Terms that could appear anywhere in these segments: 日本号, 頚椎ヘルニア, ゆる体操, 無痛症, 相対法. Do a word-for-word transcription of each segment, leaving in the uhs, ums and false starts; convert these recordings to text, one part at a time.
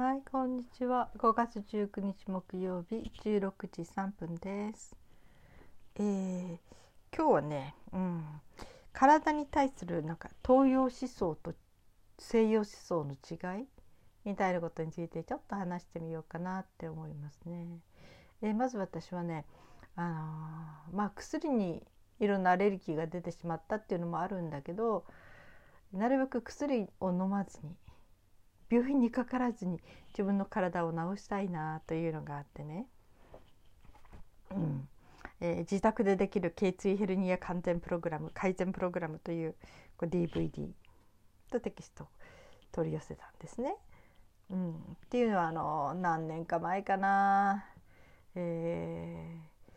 はい、こんにちは。ごがつじゅうくにち木曜日じゅうろくじさんぷんです。えー、今日はね、うん、体に対するなんか東洋思想と西洋思想の違いみたいなことについてちょっと話してみようかなって思いますね。でまず私はね、あのー、まあ薬にいろんなアレルギーが出てしまったっていうのもあるんだけど、なるべく薬を飲まずに病院にかからずに自分の体を治したいなというのがあってね、うんえー、自宅でできる頚椎ヘルニア完全プログラム改善プログラムという ディーブイディー とテキストを取り寄せたんですね、うん、っていうのはあの何年か前かな、えー、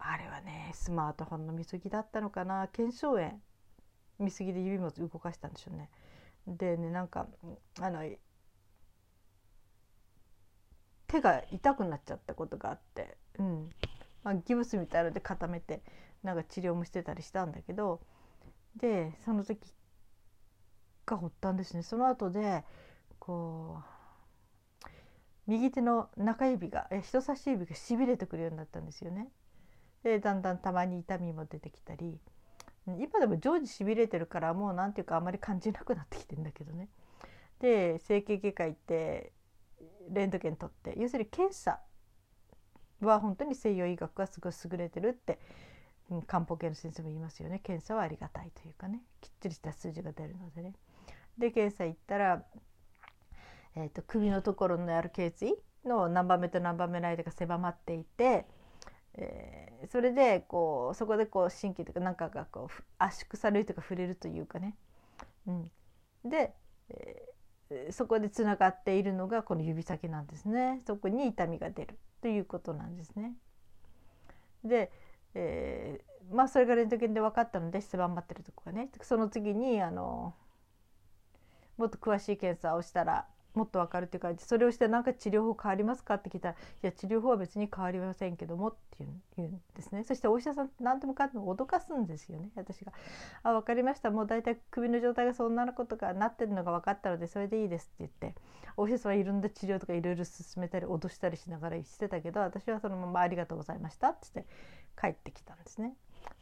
あれはねスマートフォンの見過ぎだったのかな、腱鞘炎見過ぎで指も動かしたんでしょうね。でね、なんかあの手が痛くなっちゃったことがあって、うんまあ、ギブスみたいなので固めてなんか治療もしてたりしたんだけど、でその時が発端ですね。その後でこう右手の中指がえ人差し指がしびれてくるようになったんですよね。でだんだんたまに痛みも出てきたり、今でも常時しびれてるからもうなんていうかあまり感じなくなってきてるんだけどね。で整形外科行ってレントゲン取って、要するに検査は本当に西洋医学がすごい優れてるって、うん、漢方系の先生も言いますよね。検査はありがたいというかね、きっちりした数字が出るのでね。で検査行ったら、えー、と首のところのある頚椎の何番目と何番目の間が狭まっていて、えー、それでこうそこでこう神経とかなんかがこう圧縮されるというか触れるというかね、うん、で、えー、そこでつながっているのがこの指先なんですね。そこに痛みが出るということなんですね。で、えー、まあそれがレントゲンで分かったので狭まってるとこがね、その次にあのもっと詳しい検査をしたらもっとわかるっていう感じ。それをしてなんか治療法変わりますかって聞いたら、いや治療法は別に変わりませんけどもっていうんですね。そしてお医者さん何でもかんでも脅かすんですよね。私があ分かりました、もうだいたい首の状態がそんなことがなってるのが分かったのでそれでいいですって言って、お医者さんはいろんな治療とかいろいろ進めたり脅したりしながらしてたけど、私はそのままありがとうございましたって言って帰ってきたんですね。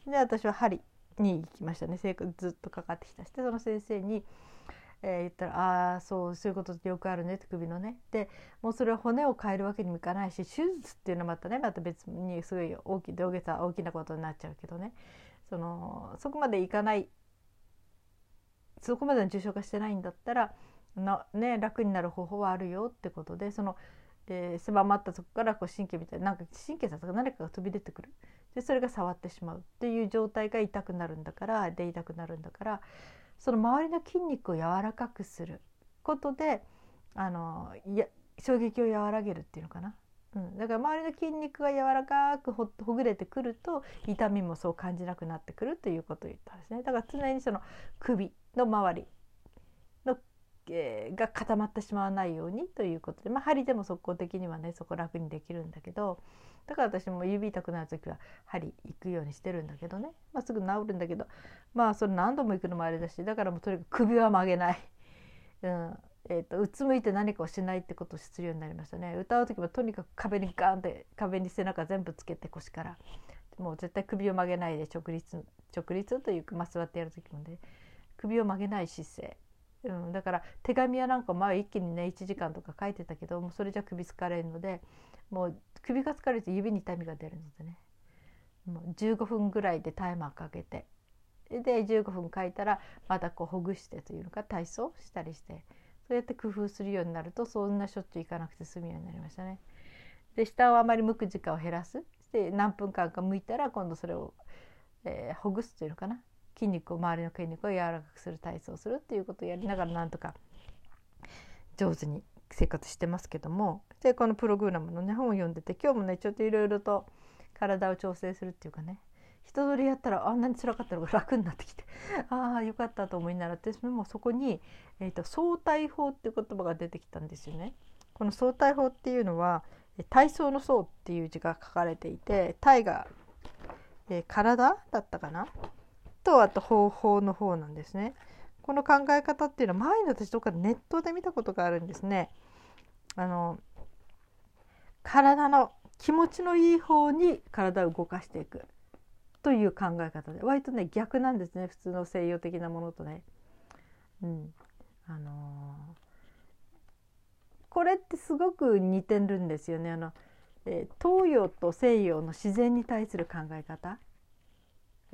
で私は針に行きましたね。ずっとかかってきたして、その先生にえー、言ったら、ああそうそういうことってよくあるねって、首のね。でもうそれは骨を変えるわけにもいかないし、手術っていうのはまたねまた別にすごい大きい大げさ大きなことになっちゃうけどね、そのそこまでいかない、そこまでの重症化してないんだったらな、ね、楽になる方法はあるよってことで、その、えー、狭まったそこからこう神経みたいな、なんか神経だとか何かが飛び出てくる、でそれが触ってしまうっていう状態が痛くなるんだからで痛くなるんだから、その周りの筋肉を柔らかくすることであのいや衝撃を和らげるっていうのかな、うん、だから周りの筋肉が柔らかく ほ, ほぐれてくると痛みもそう感じなくなってくるということを言ったんですね。だから常にその首の周りの、えー、が固まってしまわないようにということで、まあ、針でも速攻的にはねそこ楽にできるんだけど、だから私も指痛くなるときは針行くようにしてるんだけどね、まあ、すぐ治るんだけど、まあそれ何度も行くのもあれだし、だからもうとにかく首は曲げない、うんえー、とうつむいて何かをしないってことをするようになりましたね。歌うときもとにかく壁にガーンって壁に背中全部つけて腰からもう絶対首を曲げないで直立直立というか、まあ、座ってやるときもね首を曲げない姿勢、うん、だから手紙やなんか前一気にねいちじかんとか書いてたけどもうそれじゃ首疲れるので、もう首が疲れて指に痛みが出るのでね、もうじゅうごふんぐらいでタイマーかけて、でじゅうごふん書いたらまたこうほぐしてというのか体操したりして、そうやって工夫するようになるとそんなしょっちゅういかなくて済むようになりましたね。で下をあまり向く時間を減らす、で何分間か向いたら今度それを、えー、ほぐすというのかな、筋肉を周りの筋肉を柔らかくする体操をするっていうことをやりながらなんとか上手に生活してますけども、でこのプログラムの、ね、本を読んでて、今日もねちょっといろいろと体を調整するっていうかね、一通りやったらあんなに辛かったのが楽になってきてああよかったと思いながら、私もそこに、えー、と相対法っていう言葉が出てきたんですよね。この相対法っていうのは体操の相っていう字が書かれていて、体が、えー、体だったかなと、あと方法の方なんですね。この考え方っていうのは前に私どっかでネットで見たことがあるんですね。あの体の気持ちのいい方に体を動かしていくという考え方で、割とね逆なんですね、普通の西洋的なものとね、うん、あのー、これってすごく似てるんですよね。あの、えー、東洋と西洋の自然に対する考え方、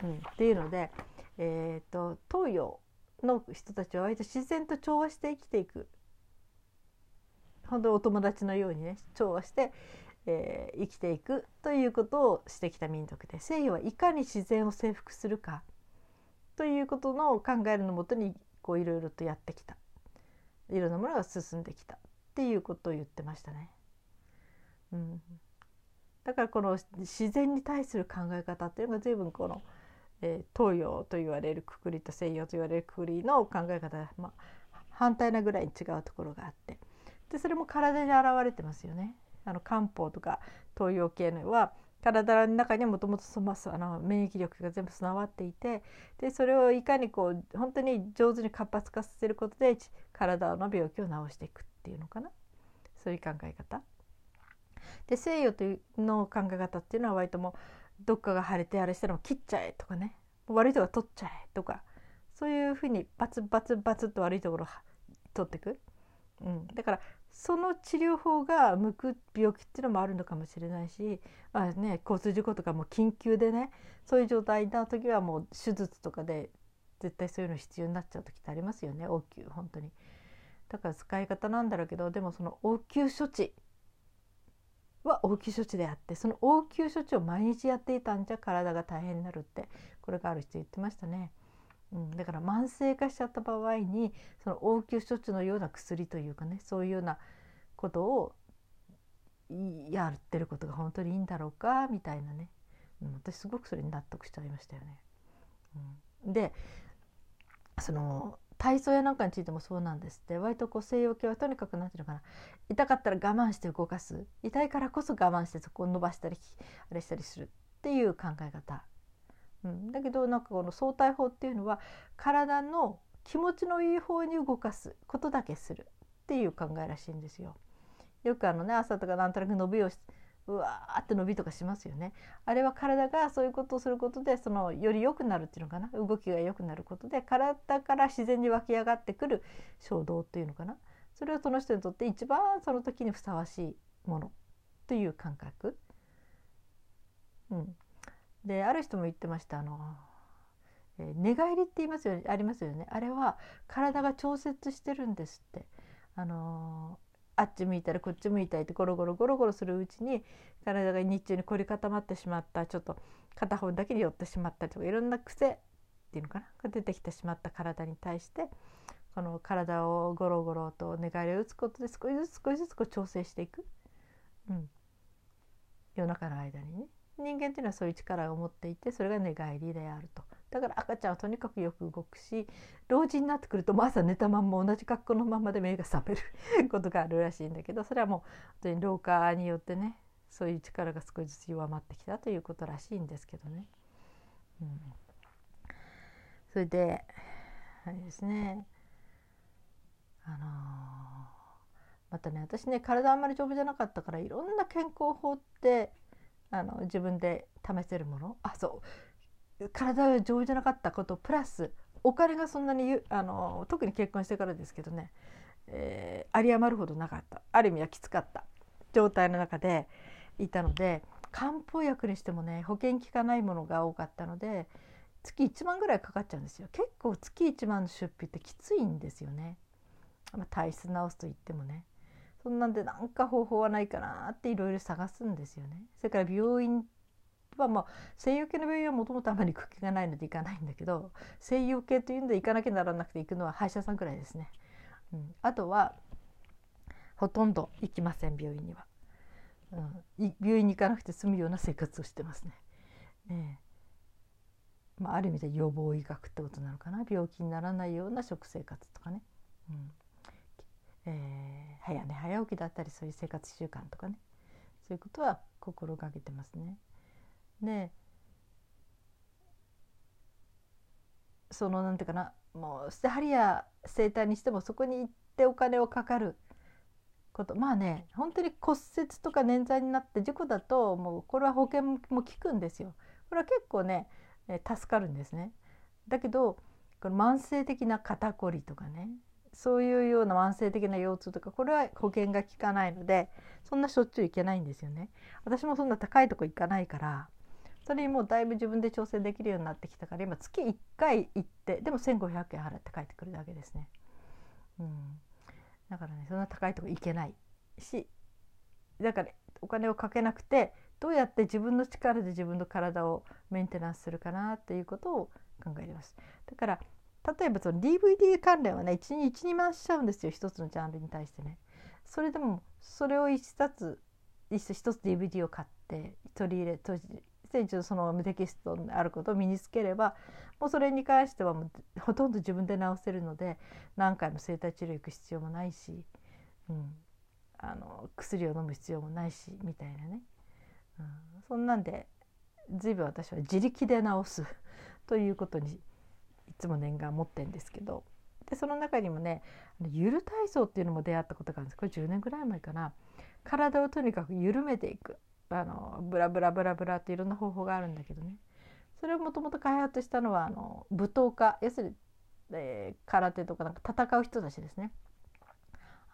うん、っていうので、えーと、東洋の人たちは割と自然と調和して生きていく、本当にお友達のようにね調和して、えー、生きていくということをしてきた民族で、西洋はいかに自然を征服するかということの考えるのもとにこういろいろとやってきた、いろんなものが進んできたっていうことを言ってましたね。うん、だからこの自然に対する考え方っていうのが随分この、えー、東洋と言われるくくりと西洋と言われるくくりの考え方が、まあ、反対なぐらいに違うところがあって、でそれも体に表れてますよね。あの漢方とか東洋系のは体の中にもともと免疫力が全部備わっていて、でそれをいかにこう本当に上手に活発化させることで体の病気を治していくっていうのかな、そういう考え方で、西洋というの考え方っていうのは割ともうどっかが腫れてあれしたら切っちゃえとかね、悪いところ取っちゃえとか、そういうふうにバツバツバツっと悪いところを取っていく、うん、だからその治療法が向く病気っていうのもあるのかもしれないし、まあね、交通事故とかも緊急でね、そういう状態な時はもう手術とかで絶対そういうの必要になっちゃう時ってありますよね、応急本当に。だから使い方なんだろうけど、でもその応急処置は応急処置であって、その応急処置を毎日やっていたんじゃ体が大変になるって、これがある人言ってましたね。だから慢性化しちゃった場合にその応急処置のような薬というかね、そういうようなことをやってることが本当にいいんだろうかみたいなね、私すごくそれに納得しちゃいましたよね。うん、でその体操やなんかについてもそうなんですって。割とこう西洋系はとにかくなんていうのかな、痛かったら我慢して動かす、痛いからこそ我慢してそこを伸ばしたりあれしたりするっていう考え方。うん、だけどなんかこの相対法っていうのは体の気持ちのいい方に動かすことだけするっていう考えらしいんですよ。よくあのね朝とかなんとなく伸びをしうわーって伸びとかしますよね。あれは体がそういうことをすることでそのより良くなるっていうのかな、動きが良くなることで体から自然に湧き上がってくる衝動っていうのかな、それをその人にとって一番その時にふさわしいものという感覚。うんである人も言ってました。あの、えー、寝返りって言いますよ、ありますよね。あれは体が調節してるんですって。あのー、あっち向いたりこっち向いたりってゴロゴロゴロゴロするうちに体が日中に凝り固まってしまった、ちょっと片方だけに寄ってしまったりとか、いろんな癖っていうのかなが出てきてしまった体に対して、この体をゴロゴロと寝返りを打つことで少しずつ少しずつこう調整していく、うん、夜中の間にね。人間というのはそういう力を持っていて、それが寝返りであると。だから赤ちゃんはとにかくよく動くし、老人になってくるともう朝寝たまんま同じ格好のまんまで目が覚めることがあるらしいんだけど、それはもう本当に老化によってね、そういう力が少しずつ弱まってきたということらしいんですけどね。うん、それであれですね、あのー、またね私ね体あんまり丈夫じゃなかったから、いろんな健康法ってあの自分で試せるもの、あそう体が丈夫じゃなかったことプラスお金がそんなにあの特に結婚してからですけどね、えー、有り余るほどなかった、ある意味はきつかった状態の中でいたので、漢方薬にしてもね保険効かないものが多かったのでつきいちまんぐらいかかっちゃうんですよ。結構つきいちまんの出費ってきついんですよね、まあ、体質直すといってもね。そんなんでなんか方法はないかなっていろいろ探すんですよね。それから病院はまあ西洋系の病院はもともとあまり行く気がないので行かないんだけど、西洋系というので行かなきゃならなくて行くのは歯医者さんくらいですね。うん、あとはほとんど行きません、病院には。うん、病院に行かなくて済むような生活をしてますね。ねえまあ、ある意味で予防医学ってことなのかな、病気にならないような食生活とかね。うんえー、早寝早起きだったりそういう生活習慣とかね、そういうことは心がけてますね。でそのなんていうかな、もう捨て針や整体にしてもそこに行ってお金をかかること、まあね本当に骨折とか捻挫になって事故だともうこれは保険も効くんですよ。これは結構ね助かるんですね。だけどこの慢性的な肩こりとかね、そういうような慢性的な腰痛とか、これは保険が効かないのでそんなしょっちゅう行けないんですよね。私もそんな高いとこ行かないから、それにもうだいぶ自分で調整できるようになってきたから、今月いっかい行ってでもせんごひゃくえん払って帰ってくるだけですね。うん、だからねそんな高いとこ行けないし、だから、ね、お金をかけなくてどうやって自分の力で自分の体をメンテナンスするかなということを考えてます。だから例えばその ディーブイディー 関連はねいちにいちにまんしちゃうんですよ、一つのジャンルに対してね。それでもそれをいっさつひとつ ディーブイディー を買って取り入れ閉じて一応そのテキストのあることを身につければ、もうそれに関してはもうほとんど自分で直せるので何回も整体治療行く必要もないし、うん、あの薬を飲む必要もないしみたいなね、うん、そんなんで随分私は自力で治すということにいつも念願を持ってるんですけど、でその中にもねゆる体操っていうのも出会ったことがあるんです。これじゅうねんぐらい前かな。体をとにかく緩めていく、あのブラブラブラブラっていろんな方法があるんだけどね、それをもともと開発したのはあの武闘家、要するに、えー、空手とかなんか戦う人たちですね。あ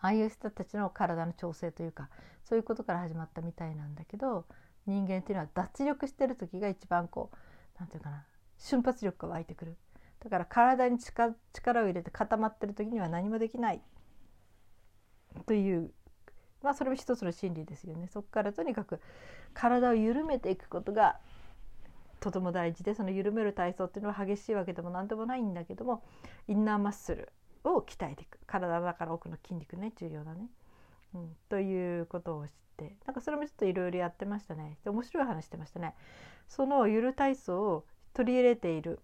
あいう人たちの体の調整というかそういうことから始まったみたいなんだけど、人間っていうのは脱力してる時が一番こうなんていうかな瞬発力が湧いてくる。だから体に力を入れて固まってる時には何もできないという、まあそれも一つの心理ですよね。そこからとにかく体を緩めていくことがとても大事で、その緩める体操っていうのは激しいわけでも何でもないんだけども、インナーマッスルを鍛えていく、体の中の奥の筋肉ね重要だね、うん、ということを知って、なんかそれもちょっといろいろやってましたね。面白い話してましたね。そのゆる体操を取り入れている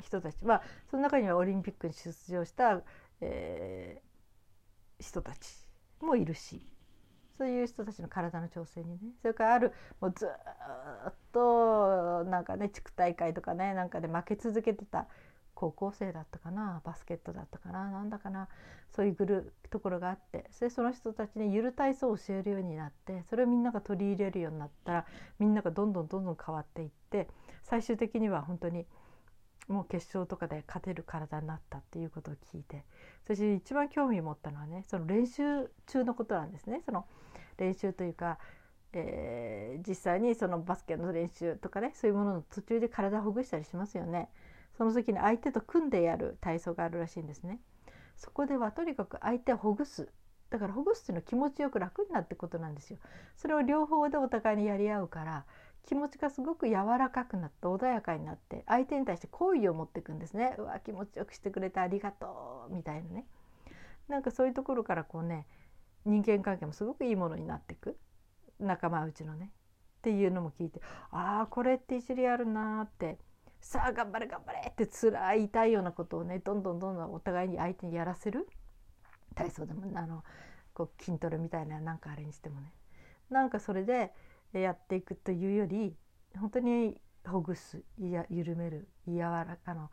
人たち、まあ、その中にはオリンピックに出場した、えー、人たちもいるし、そういう人たちの体の調整にね、それからあるもうずっとなんかね地区大会とかねなんかで負け続けてた高校生だったかな、バスケットだったかな、なんだかな、そういうグルーところがあって、それその人たちにゆる体操を教えるようになって、それをみんなが取り入れるようになったらみんながどんどんどんどん変わっていって、最終的には本当にもう決勝とかで勝てる体になったっていうことを聞いて、そして一番興味を持ったのはねその練習中のことなんですね。その練習というか、えー、実際にそのバスケの練習とかねそういうものの途中で体をほぐしたりしますよね。その時に相手と組んでやる体操があるらしいんですね。そこではとにかく相手をほぐす、だからほぐすというのは気持ちよく楽になってことなんですよ。それを両方でお互いにやり合うから気持ちがすごく柔らかくなって穏やかになって相手に対して好意を持っていくんですね。うわ気持ちよくしてくれてありがとうみたいなね、なんかそういうところからこうね人間関係もすごくいいものになっていく、仲間うちのねっていうのも聞いて、ああこれって一理あるなーって、さあ頑張れ頑張れって辛い痛いようなことをねどんどんどんどんお互いに相手にやらせる体操でもあのこう筋トレみたいななんかあれにしてもね、なんかそれでやっていくというより本当にほぐす、いや緩める、柔らかの、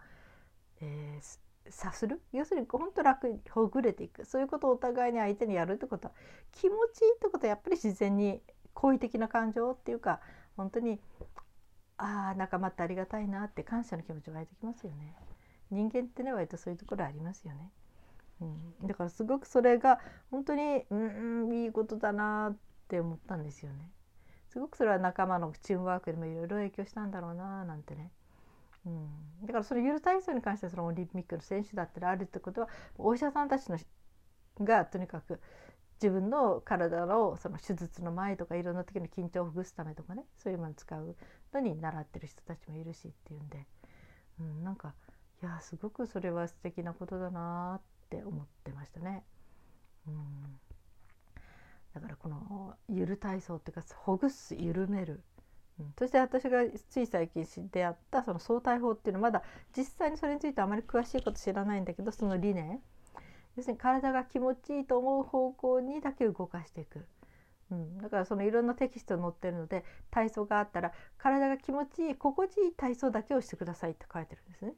えー、さする、要するに本当楽にほぐれていく、そういうことをお互いに相手にやるってことは気持ちいいってことはやっぱり自然に好意的な感情っていうか本当にああ仲間ってありがたいなって感謝の気持ちが湧いてきますよね。人間ってね割とそういうところありますよね。うん、だからすごくそれが本当にうんいいことだなって思ったんですよね。すごくそれは仲間のチームワークにもいろいろ影響したんだろうななんてね、うん、だからそのゆる体操に関してはそのオリンピックの選手だったりあるってことはお医者さんたちのがとにかく自分の体のその手術の前とかいろんな時の緊張をほぐすためとかねそういうものを使うのに習ってる人たちもいるしっていうんで、うん、なんかいやすごくそれは素敵なことだなって思ってましたね。うん、だからこのゆる体操っていうかほぐす、緩める、うん、そして私がつい最近出会ったその相対法っていうのはまだ実際にそれについてあまり詳しいこと知らないんだけど、その理念、要するに体が気持ちいいと思う方向にだけ動かしていく、うん、だからそのいろんなテキスト載ってるので体操があったら体が気持ちいい心地いい体操だけをしてくださいって書いてるんですね。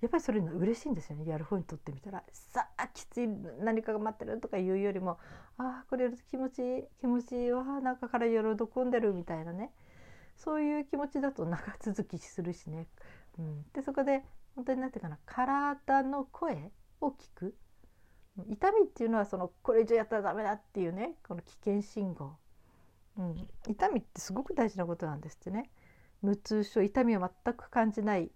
やっぱりそれ嬉しいんですよね。やる方にとってみたら、さあきつい何かが待ってるとか言うよりも、ああこれ気持ちいい気持ちいいわ、なんかから喜んでるみたいなね、そういう気持ちだと長続きするしね、うん、でそこで本当になんていうかな、体の声を聞く。痛みっていうのはそのこれ以上やったらダメだっていうね、この危険信号、うん、痛みってすごく大事なことなんですってね。無痛症、痛みを全く感じない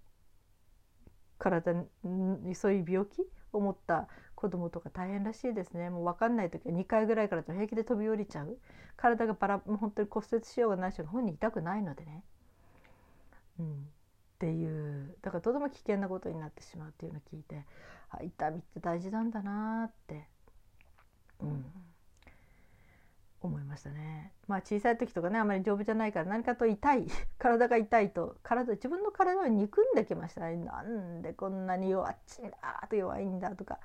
体にそういう病気を持った子どもとか大変らしいですね。もう分かんない時はにかいぐらいからと平気で飛び降りちゃう、体がバラもう本当に骨折しようがないしようが本人痛くないのでね、うん、っていうだからとても危険なことになってしまうっていうのを聞いて、あ、痛みって大事なんだなって、うんうん、思いましたね。まあ小さい時とかね、あまり丈夫じゃないから何かと痛い体が痛いと体自分の体を憎んできましたね。なんでこんなに弱っちいんだと弱いんだとか、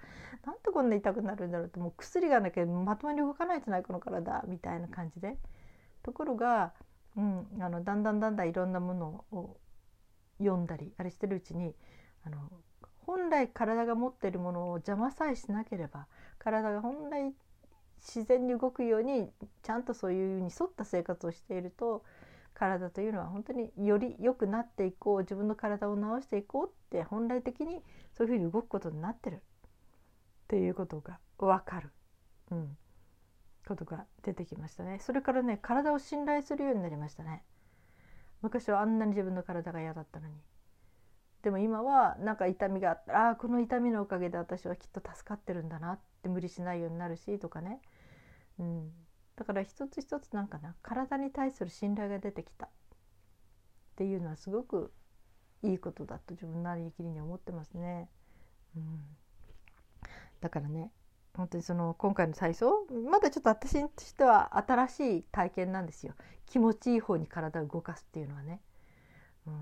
なんでこんな痛くなるんだろうと、もう薬がなきゃまともに動かないじゃないこの体みたいな感じで、ところが、うん、あのだんだんだんだんいろんなものを読んだりあれしてるうちに、あの本来体が持っているものを邪魔さえしなければ、体が本来自然に動くようにちゃんとそういうに沿った生活をしていると、体というのは本当により良くなっていこう、自分の体を治していこうって本来的にそういうふうに動くことになってるっていうことが分かる、うん、ことが出てきましたね。それからね、体を信頼するようになりましたね。昔はあんなに自分の体が嫌だったのに、でも今はなんか痛みがあったら、あ、この痛みのおかげで私はきっと助かってるんだなって無理しないようになるしとかね、うん、だから一つ一つなんかな、体に対する信頼が出てきたっていうのはすごくいいことだと自分なりきりに思ってますね、うん、だからね本当にその今回の体操、まだちょっと私としては新しい体験なんですよ。気持ちいい方に体を動かすっていうのはね、うん、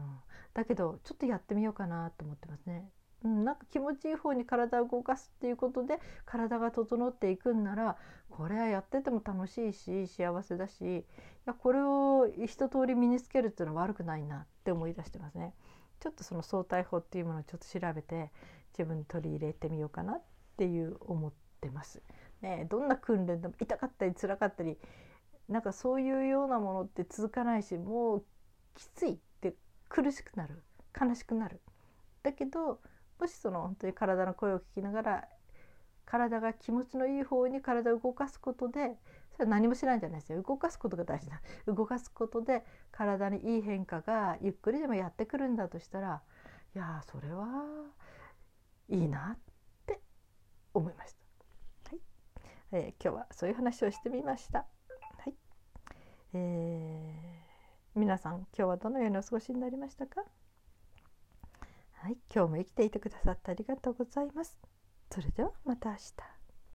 だけどちょっとやってみようかなと思ってますね、うん、なんか気持ちいい方に体を動かすっていうことで体が整っていくんなら、これはやってても楽しいし幸せだし、いやこれを一通り身につけるっていうのは悪くないなって思い出してますね。ちょっとその相対法っていうものをちょっと調べて自分に取り入れてみようかなっていう思ってますね。どんな訓練でも痛かったり辛かったり、なんかそういうようなものって続かないし、もうきついって苦しくなる、悲しくなる。だけどもしその本当に体の声を聞きながら、体が気持ちのいい方に体を動かすことで、それは何もしないんじゃないですよ。動かすことが大事な、動かすことで体にいい変化がゆっくりでもやってくるんだとしたら、いやそれはいいなって思いました。えー、今日はそういう話をしてみました、はいえー、皆さん今日はどのようにお過ごしになりましたか、はい、今日も生きていてくださってありがとうございます。それではまた明日。